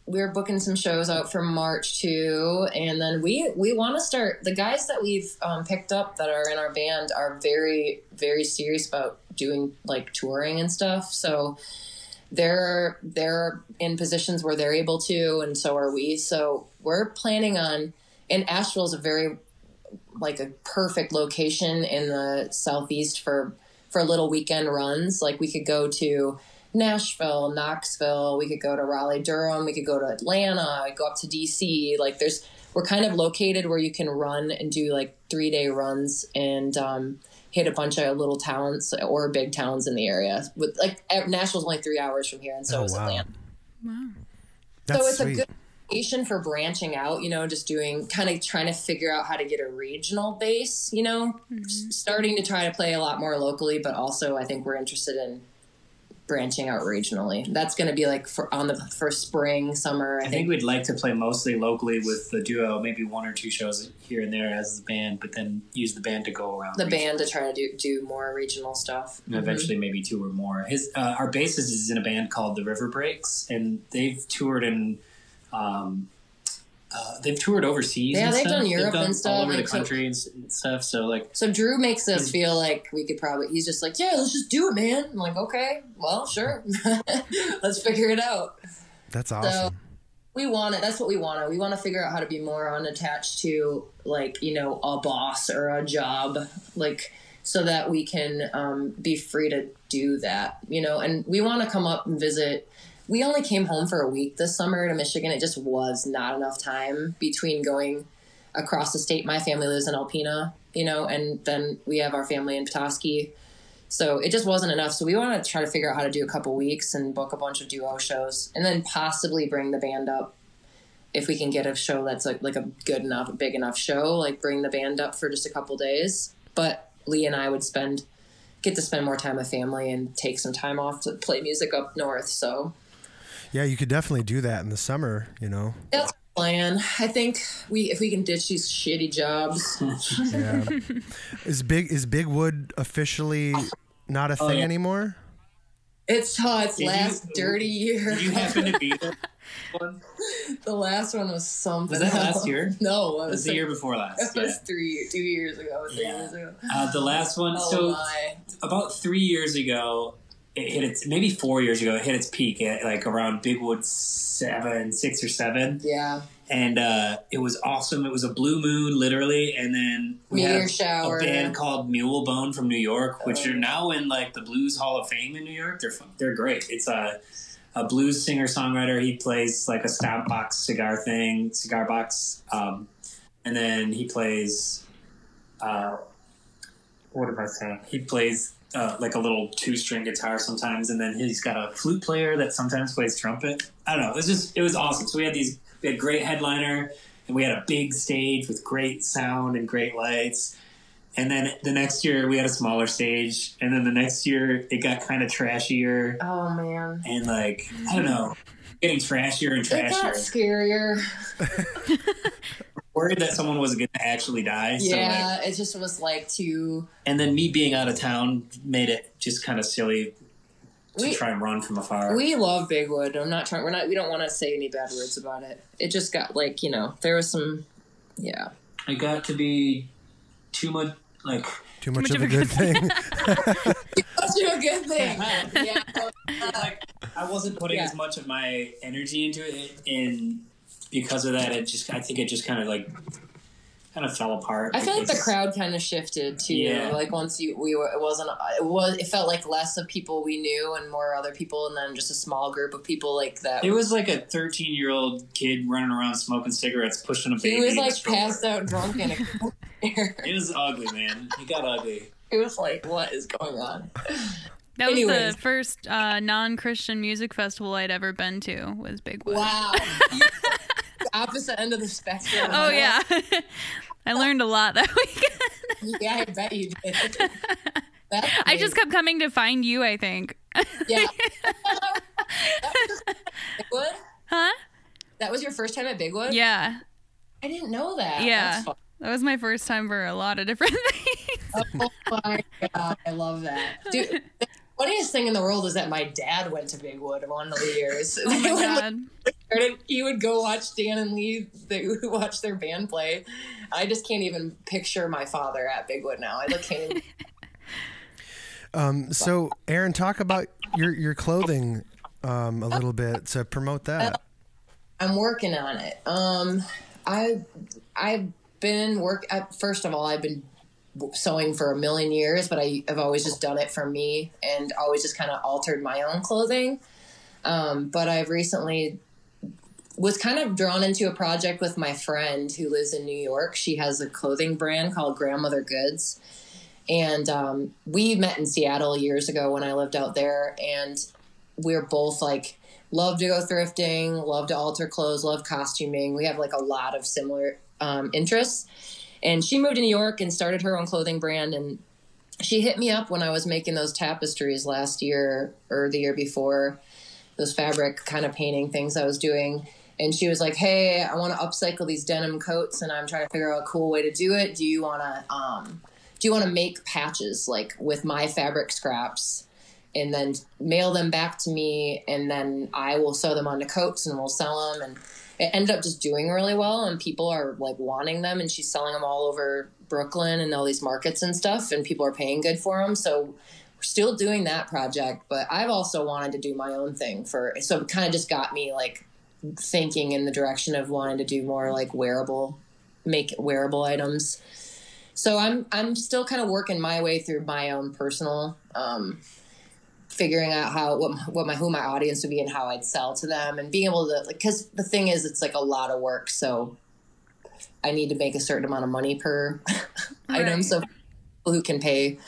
we're booking some shows out for March too. And then we want to start, the guys that we've picked up that are in our band are very, very serious about doing like touring and stuff. So they're in positions where they're able to, and so are we. So we're planning on, and Asheville is a very, like a perfect location in the Southeast for little weekend runs. Like we could go to Nashville, Knoxville, we could go to Raleigh, Durham, we could go to Atlanta, go up to DC. Like we're kind of located where you can run and do like 3-day runs and hit a bunch of little towns or big towns in the area. With like Nashville's only 3 hours from here, and so is Atlanta. Wow. That's so it's sweet. A good for branching out, you know, just doing kind of trying to figure out how to get a regional base, you know, starting to try to play a lot more locally, but also I think we're interested in branching out regionally. That's going to be like for spring, summer. I think we'd like to play mostly locally with the duo, maybe one or two shows here and there as the band, but then use the band to go around the regionally. Band to try to do more regional stuff, and eventually maybe two or more. Our bassist is in a band called the River Breaks, and they've toured in they've toured overseas. Yeah, and they've done Europe and stuff, all over the country and stuff. So Drew makes us feel like we could probably. He's just like, yeah, let's just do it, man. I'm like, okay, well, sure, let's figure it out. That's awesome. So we want it. That's what we want. We want to figure out how to be more unattached to, like, you know, a boss or a job, like, so that we can be free to do that, you know. And we want to come up and visit. We only came home for a week this summer to Michigan. It just was not enough time between going across the state. My family lives in Alpena, you know, and then we have our family in Petoskey. So it just wasn't enough. So we want to try to figure out how to do a couple weeks and book a bunch of duo shows and then possibly bring the band up. If we can get a show that's like a good enough, big enough show, like bring the band up for just a couple days. But Lee and I would get to spend more time with family and take some time off to play music up north. So yeah, you could definitely do that in the summer, you know. That's the plan. I think if we can ditch these shitty jobs. Yeah. Is Bigwood officially not a thing anymore? It's last dirty year. Did you happen to be there? The last one was something. Was that last year? No, it was the year before last. It was 2 years ago. 3 years ago. The last one. About 3 years ago. It hit maybe 4 years ago. It hit its peak at like around Bigwood 6 or 7. Yeah, and it was awesome. It was a blue moon, literally, and then we had a band called Mulebone from New York, which are now in like the Blues Hall of Fame in New York. They're great. It's a blues singer songwriter. He plays like a cigar box, and then he plays. What am I saying? He plays. Like a little two-string guitar sometimes, and then he's got a flute player that sometimes plays trumpet. I don't know. It was awesome. So we had great headliner, and we had a big stage with great sound and great lights. And then the next year we had a smaller stage, and then the next year it got kind of trashier. Oh man! And like I don't know, getting trashier and trashier. It got scarier. Worried that someone was going to actually die. Yeah, so like, it just was like too... And then me being out of town made it just kind of silly to try and run from afar. We love Bigwood. We don't want to say any bad words about it. It just got like, you know, there was some... Yeah. It got to be too much, like... Too much of a good thing. Too much of a good thing. Yeah. I wasn't putting as much of my energy into it Because of that, I think it just kind of fell apart. I feel like the crowd kind of shifted too. Yeah. Like once it felt like less of people we knew and more other people, and then just a small group of people like that. It was like a 13-year-old kid running around smoking cigarettes, pushing a baby. He was like passed out drunk in a It was ugly, man. It got ugly. It was like, what is going on? That was the first non-Christian music festival I'd ever been to. Was Bigwood. Wow. Opposite end of the spectrum. Oh, yeah. I learned a lot that weekend. Yeah, I bet you did. I just kept coming to find you, I think. Yeah. Bigwood? Huh? That was your first time at Bigwood? Yeah. I didn't know that. Yeah. That was my first time for a lot of different things. Oh, my God. I love that. Dude, the funniest thing in the world is that my dad went to Bigwood one of the years. Oh, my God. He would go watch Dan and Lee. They would watch their band play. I just can't even picture my father at Bigwood now. I can't even. So, Aaron, talk about your clothing a little bit to promote that. I'm working on it. First of all, I've been sewing for a million years, but I've always just done it for me and always just kind of altered my own clothing. But I've recently was kind of drawn into a project with my friend who lives in New York. She has a clothing brand called Grandmother Goods. And we met in Seattle years ago when I lived out there. And we're both like, love to go thrifting, love to alter clothes, love costuming. We have like a lot of similar interests. And she moved to New York and started her own clothing brand. And she hit me up when I was making those tapestries last year or the year before, those fabric kind of painting things I was doing. And she was like, hey, I want to upcycle these denim coats and I'm trying to figure out a cool way to do it. Do you want to make patches like with my fabric scraps and then mail them back to me? And then I will sew them onto coats and we'll sell them. And it ended up just doing really well. And people are like wanting them, and she's selling them all over Brooklyn and all these markets and stuff. And people are paying good for them. So we're still doing that project, but I've also wanted to do my own thing so it kind of just got me like thinking in the direction of wanting to do more like wearable items. So I'm still kind of working my way through my own personal, figuring out who my audience would be and how I'd sell to them and being able to, like, cause the thing is, it's like a lot of work. So I need to make a certain amount of money per item. So people who can pay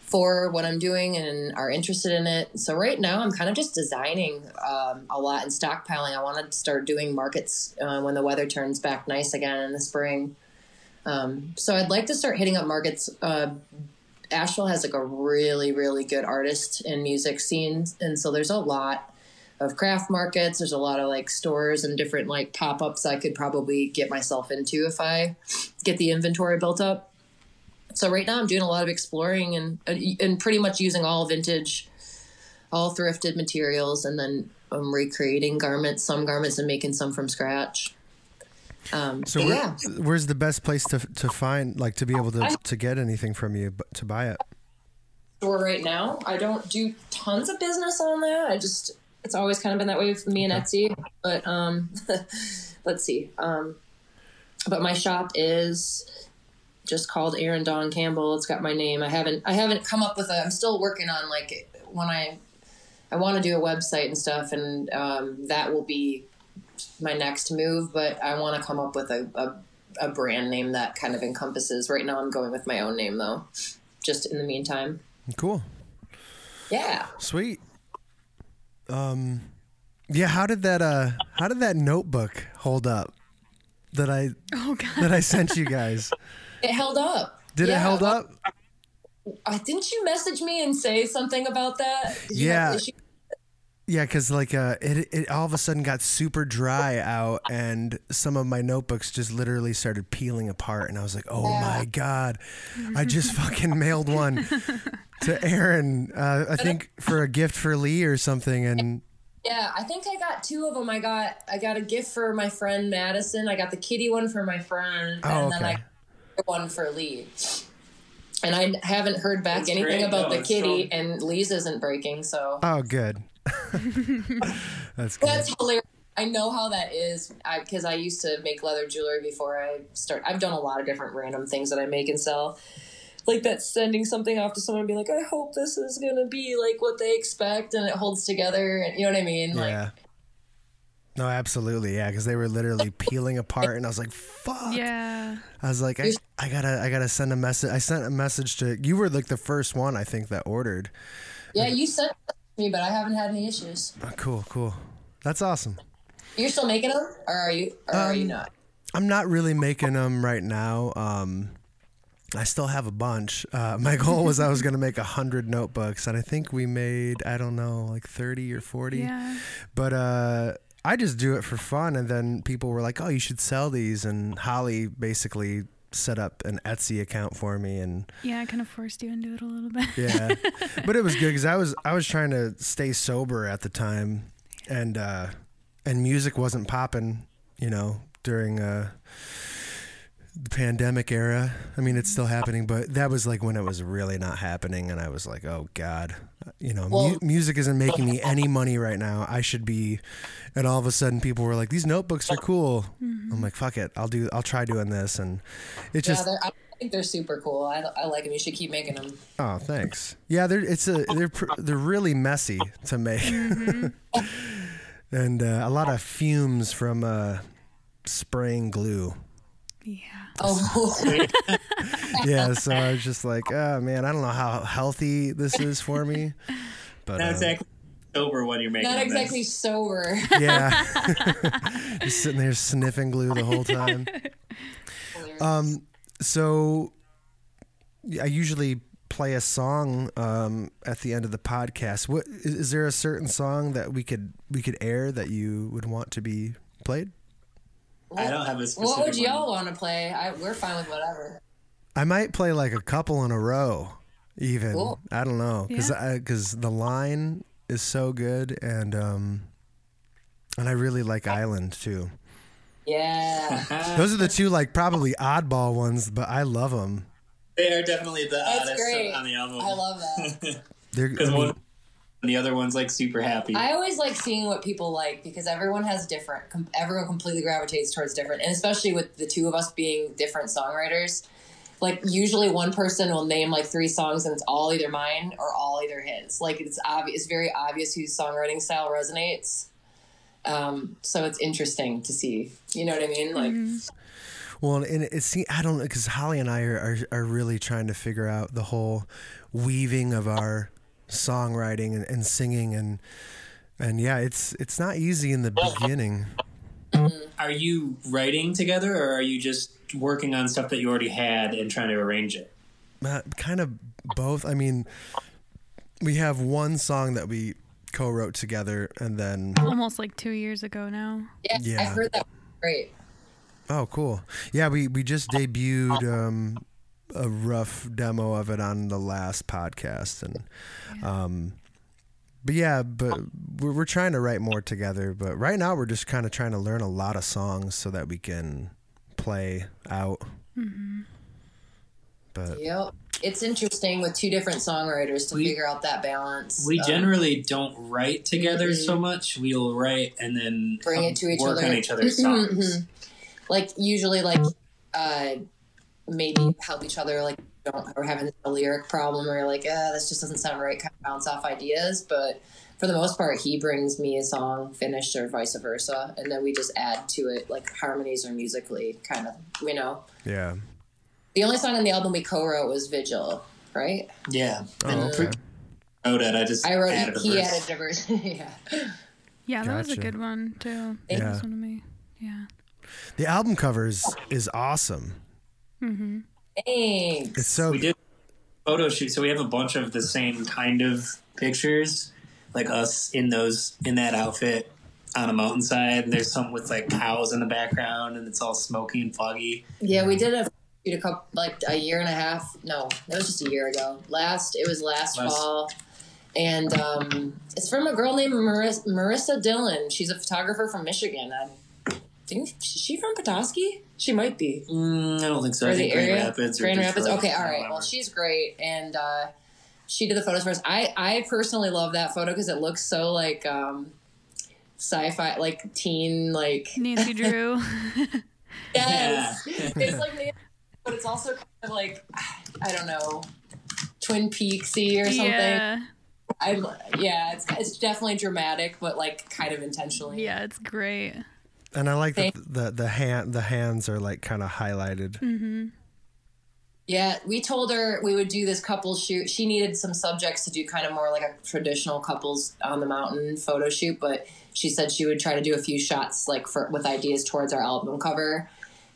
for what I'm doing and are interested in it. So right now I'm kind of just designing a lot and stockpiling. I want to start doing markets when the weather turns back nice again in the spring. So I'd like to start hitting up markets. Asheville has like a really, really good artist and music scene. And so there's a lot of craft markets. There's a lot of like stores and different like pop-ups I could probably get myself into if I get the inventory built up. So right now I'm doing a lot of exploring and pretty much using all vintage, all thrifted materials. And then I'm recreating some garments and making some from scratch. Where's the best place to find, like, to be able to get anything from you, to buy it? Store right now. I don't do tons of business on that. It's always kind of been that way for me and Etsy, but, let's see. But my shop is just called Aaron Don Campbell. It's got my name. I haven't come up with I'm still working on, like, when I want to do a website and stuff, and, that will be my next move, but I want to come up with a brand name that kind of encompasses. Right now I'm going with my own name though, just in the meantime. Cool. Yeah. Sweet. Yeah. How did that notebook hold up that I sent you guys? It held up. It held up? Didn't you message me and say something about that? Yeah, because like it all of a sudden got super dry out, and some of my notebooks just literally started peeling apart, and I was like, oh my God, I just fucking mailed one to Aaron, I think for a gift for Lee or something. And yeah, I think I got two of them. I got a gift for my friend Madison. I got the kitty one for my friend, then I got one for Lee. And I haven't heard back anything about the kitty, and Lee's isn't breaking, so. Oh, good. That's hilarious. I know how that is because I used to make leather jewelry before I started. I've done a lot of different random things that I make and sell, like that, sending something off to someone and be like, I hope this is gonna be like what they expect and it holds together, and you know what I mean? Yeah. Like, no, absolutely. Yeah, because they were literally peeling apart, and I was like, fuck. Yeah. I was like, I gotta send a message. I sent a message to you. Were like the first one I think that ordered. Yeah, you sent me, but I haven't had any issues. Oh, cool. That's awesome. You're still making them, or are you not? I'm not really making them right now. I still have a bunch. My goal was I was going to make 100 notebooks, and I think we made, I don't know, like 30 or 40. Yeah. But I just do it for fun, and then people were like, "Oh, you should sell these." And Holly basically set up an Etsy account for me, and I kind of forced you into it a little bit. Yeah, but it was good because I was trying to stay sober at the time, and music wasn't popping, you know, during the pandemic era. I mean, it's still happening, but that was like when it was really not happening, and I was like, oh God, you know, music isn't making me any money right now. I should be. And all of a sudden people were like, these notebooks are cool. Mm-hmm. I'm like, fuck it, I'll try doing this. And it's just, I think they're super cool. I like them. You should keep making them. Oh, thanks. Yeah. They're really messy to make. Mm-hmm. And a lot of fumes from spraying glue. Yeah. Oh. Yeah. So I was just like, oh man, I don't know how healthy this is for me, but that's sober when you're making. Not exactly this. Sober. Yeah, just sitting there sniffing glue the whole time. So I usually play a song at the end of the podcast. What is there a certain song that we could air that you would want to be played? I don't have a specific. What would y'all want to play? We're fine with whatever. I might play like a couple in a row, even. Cool. I don't know, because the line is so good, and I really like Island too. Yeah, those are the two like probably oddball ones, but I love them. They are definitely the oddest on the album. I love that. Because the other one's like super happy. I always like seeing what people like because everyone has different. Everyone completely gravitates towards different, and especially with the two of us being different songwriters. Like usually one person will name like three songs and it's all either mine or all either his. Like it's obvious, very obvious whose songwriting style resonates. So it's interesting to see, you know what I mean? Like, well, and I don't know, because Holly and I are really trying to figure out the whole weaving of our songwriting and singing and yeah, it's not easy in the beginning. Are you writing together or are you just working on stuff that you already had and trying to arrange it? Kind of both. I mean, we have one song that we co-wrote together and then almost like 2 years ago now. Yeah. I heard that. Great. Oh, cool. Yeah, we just debuted a rough demo of it on the last podcast and but we're trying to write more together, but right now we're just kind of trying to learn a lot of songs so that we can play out. Mm-hmm. But yep. It's interesting with two different songwriters to figure out that balance. We generally don't write together so much. We'll write and then bring it to each other. Work on each other's songs. Mm-hmm. Like usually, like maybe help each other. Like we're having a lyric problem, or like this just doesn't sound right. Kind of bounce off ideas, but for the most part, he brings me a song finished or vice versa, and then we just add to it like harmonies or musically, kind of, you know. Yeah. The only song on the album we co-wrote was Vigil, right? Yeah. Oh, okay. I wrote it. He added a verse. Yeah. Yeah, that was a good one, too. Yeah. One to me. Yeah. The album cover is awesome. Mm-hmm. Thanks. It's so... We did photo shoot, so we have a bunch of the same kind of pictures, like us in that outfit on a mountainside, and there's some with, like, cows in the background, and it's all smoky and foggy. Yeah, we did a couple, like a year and a half. No, that was just a year ago. It was last fall, and it's from a girl named Marissa Dillon. She's a photographer from Michigan. I think is she from Petoskey? She might be. I don't think so. Or I think Grand Rapids. Okay, all right. Well, she's great, and she did the photos for us. I personally love that photo because it looks so like sci-fi, like teen, like Nancy Drew. Yes, yeah. It's like. But it's also kind of like, I don't know, Twin Peaksy or something. Yeah, it's definitely dramatic, but like kind of intentionally. Yeah, it's great. And I like that the hands are like kind of highlighted. Mm-hmm. Yeah, we told her we would do this couple shoot. She needed some subjects to do kind of more like a traditional couples on the mountain photo shoot, but she said she would try to do a few shots like with ideas towards our album cover.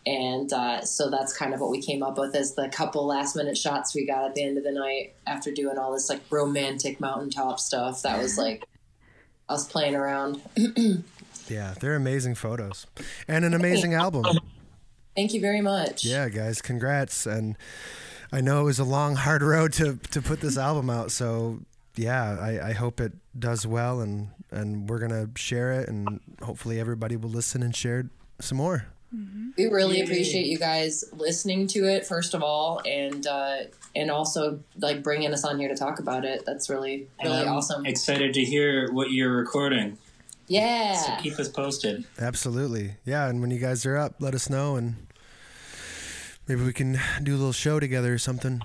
And so that's kind of what we came up with as the couple last minute shots we got at the end of the night after doing all this like romantic mountaintop stuff. That was like us playing around. Yeah, they're amazing photos and an amazing album. Thank you very much. Yeah, guys, congrats. And I know it was a long, hard road to put this album out. So, yeah, I hope it does well and we're going to share it and hopefully everybody will listen and share some more. Mm-hmm. We really appreciate you guys listening to it, first of all, and also like bringing us on here to talk about it. That's really, really awesome. Excited to hear what you're recording. Yeah. So keep us posted. Absolutely. Yeah. And when you guys are up, let us know and maybe we can do a little show together or something.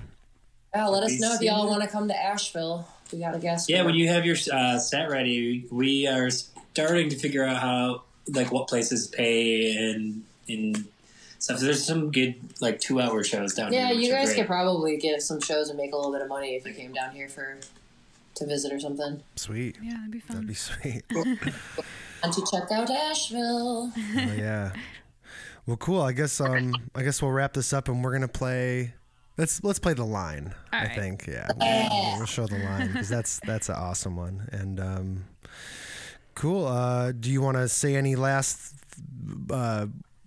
Yeah. Let us know if y'all want to come to Asheville. We got a guest. Yeah. When you have your set ready, we are starting to figure out how, like what places pay and stuff. There's some good like 2 hour shows down here. Yeah, you guys could probably get some shows and make a little bit of money if you came down here for to visit or something. Sweet. Yeah, that'd be fun. That'd be sweet. And to check out Asheville. Oh, yeah. Well, cool. I guess we'll wrap this up, and we're gonna play. Let's play The Line. All right. I think. Yeah. We'll show The Line, because that's an awesome one. And cool. Do you want to say any last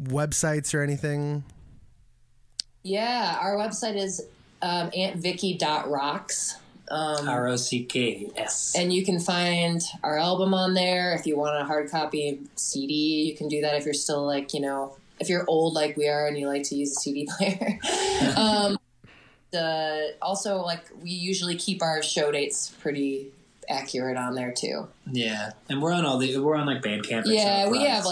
websites or anything? Yeah, our website is auntvicky.rocks. ROCKS. And you can find our album on there. If you want a hard copy CD, you can do that if you're still if you're old like we are and you like to use a CD player. Also, we usually keep our show dates pretty accurate on there too. Yeah, and we're on all Bandcamp. Yeah, we have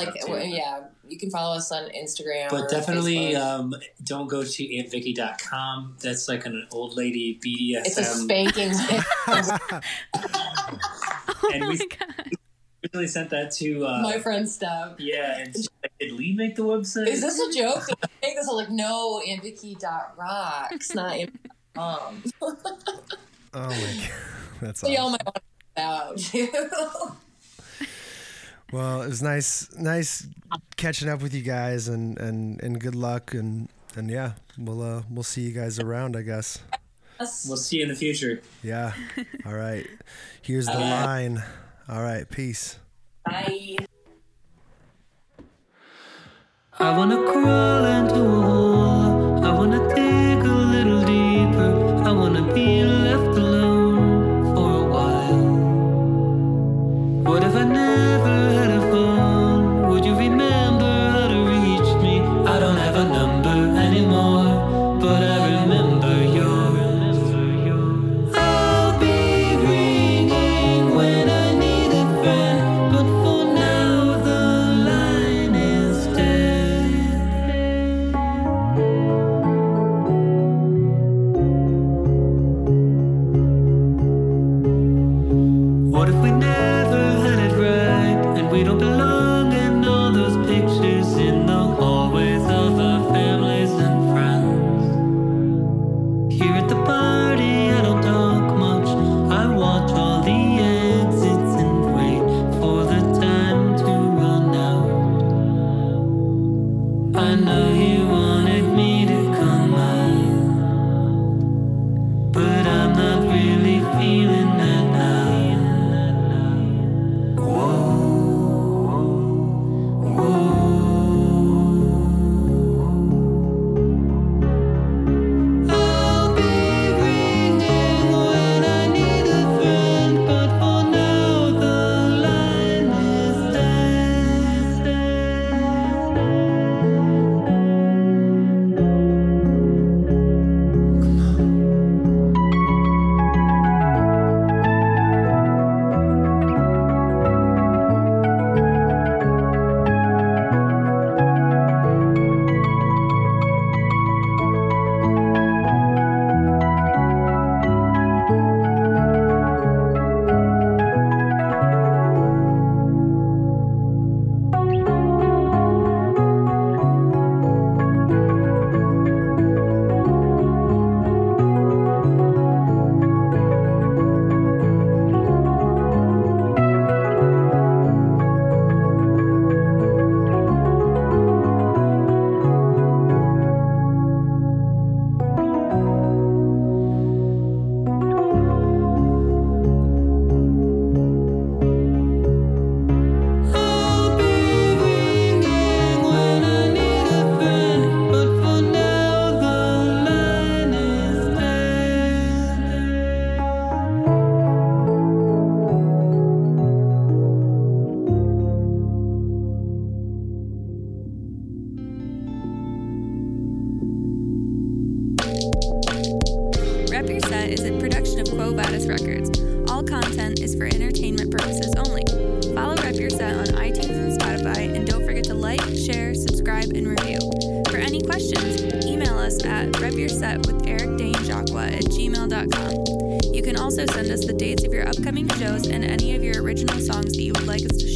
you can follow us on Instagram. But definitely, don't go to auntvicky.com. That's like an old lady BDSM. It's a spanking. And we originally sent that to my friend Steph. Yeah, and she's like, did Lee make the website? Is this a joke? Did I make this? I'm like, no, auntvicky.rocks, not auntvicky.com. Oh my god, that's awesome. Y'all might want to out too. Well, it was nice catching up with you guys, and good luck, and yeah, we'll see you guys around, I guess. We'll see you in the future. Yeah. All right. Here's The Line. All right. Peace. Bye. I wanna crawl into a hole. I wanna dig a little deeper. I wanna be left alone for a while. What if I never? Send us the dates of your upcoming shows and any of your original songs that you would like us to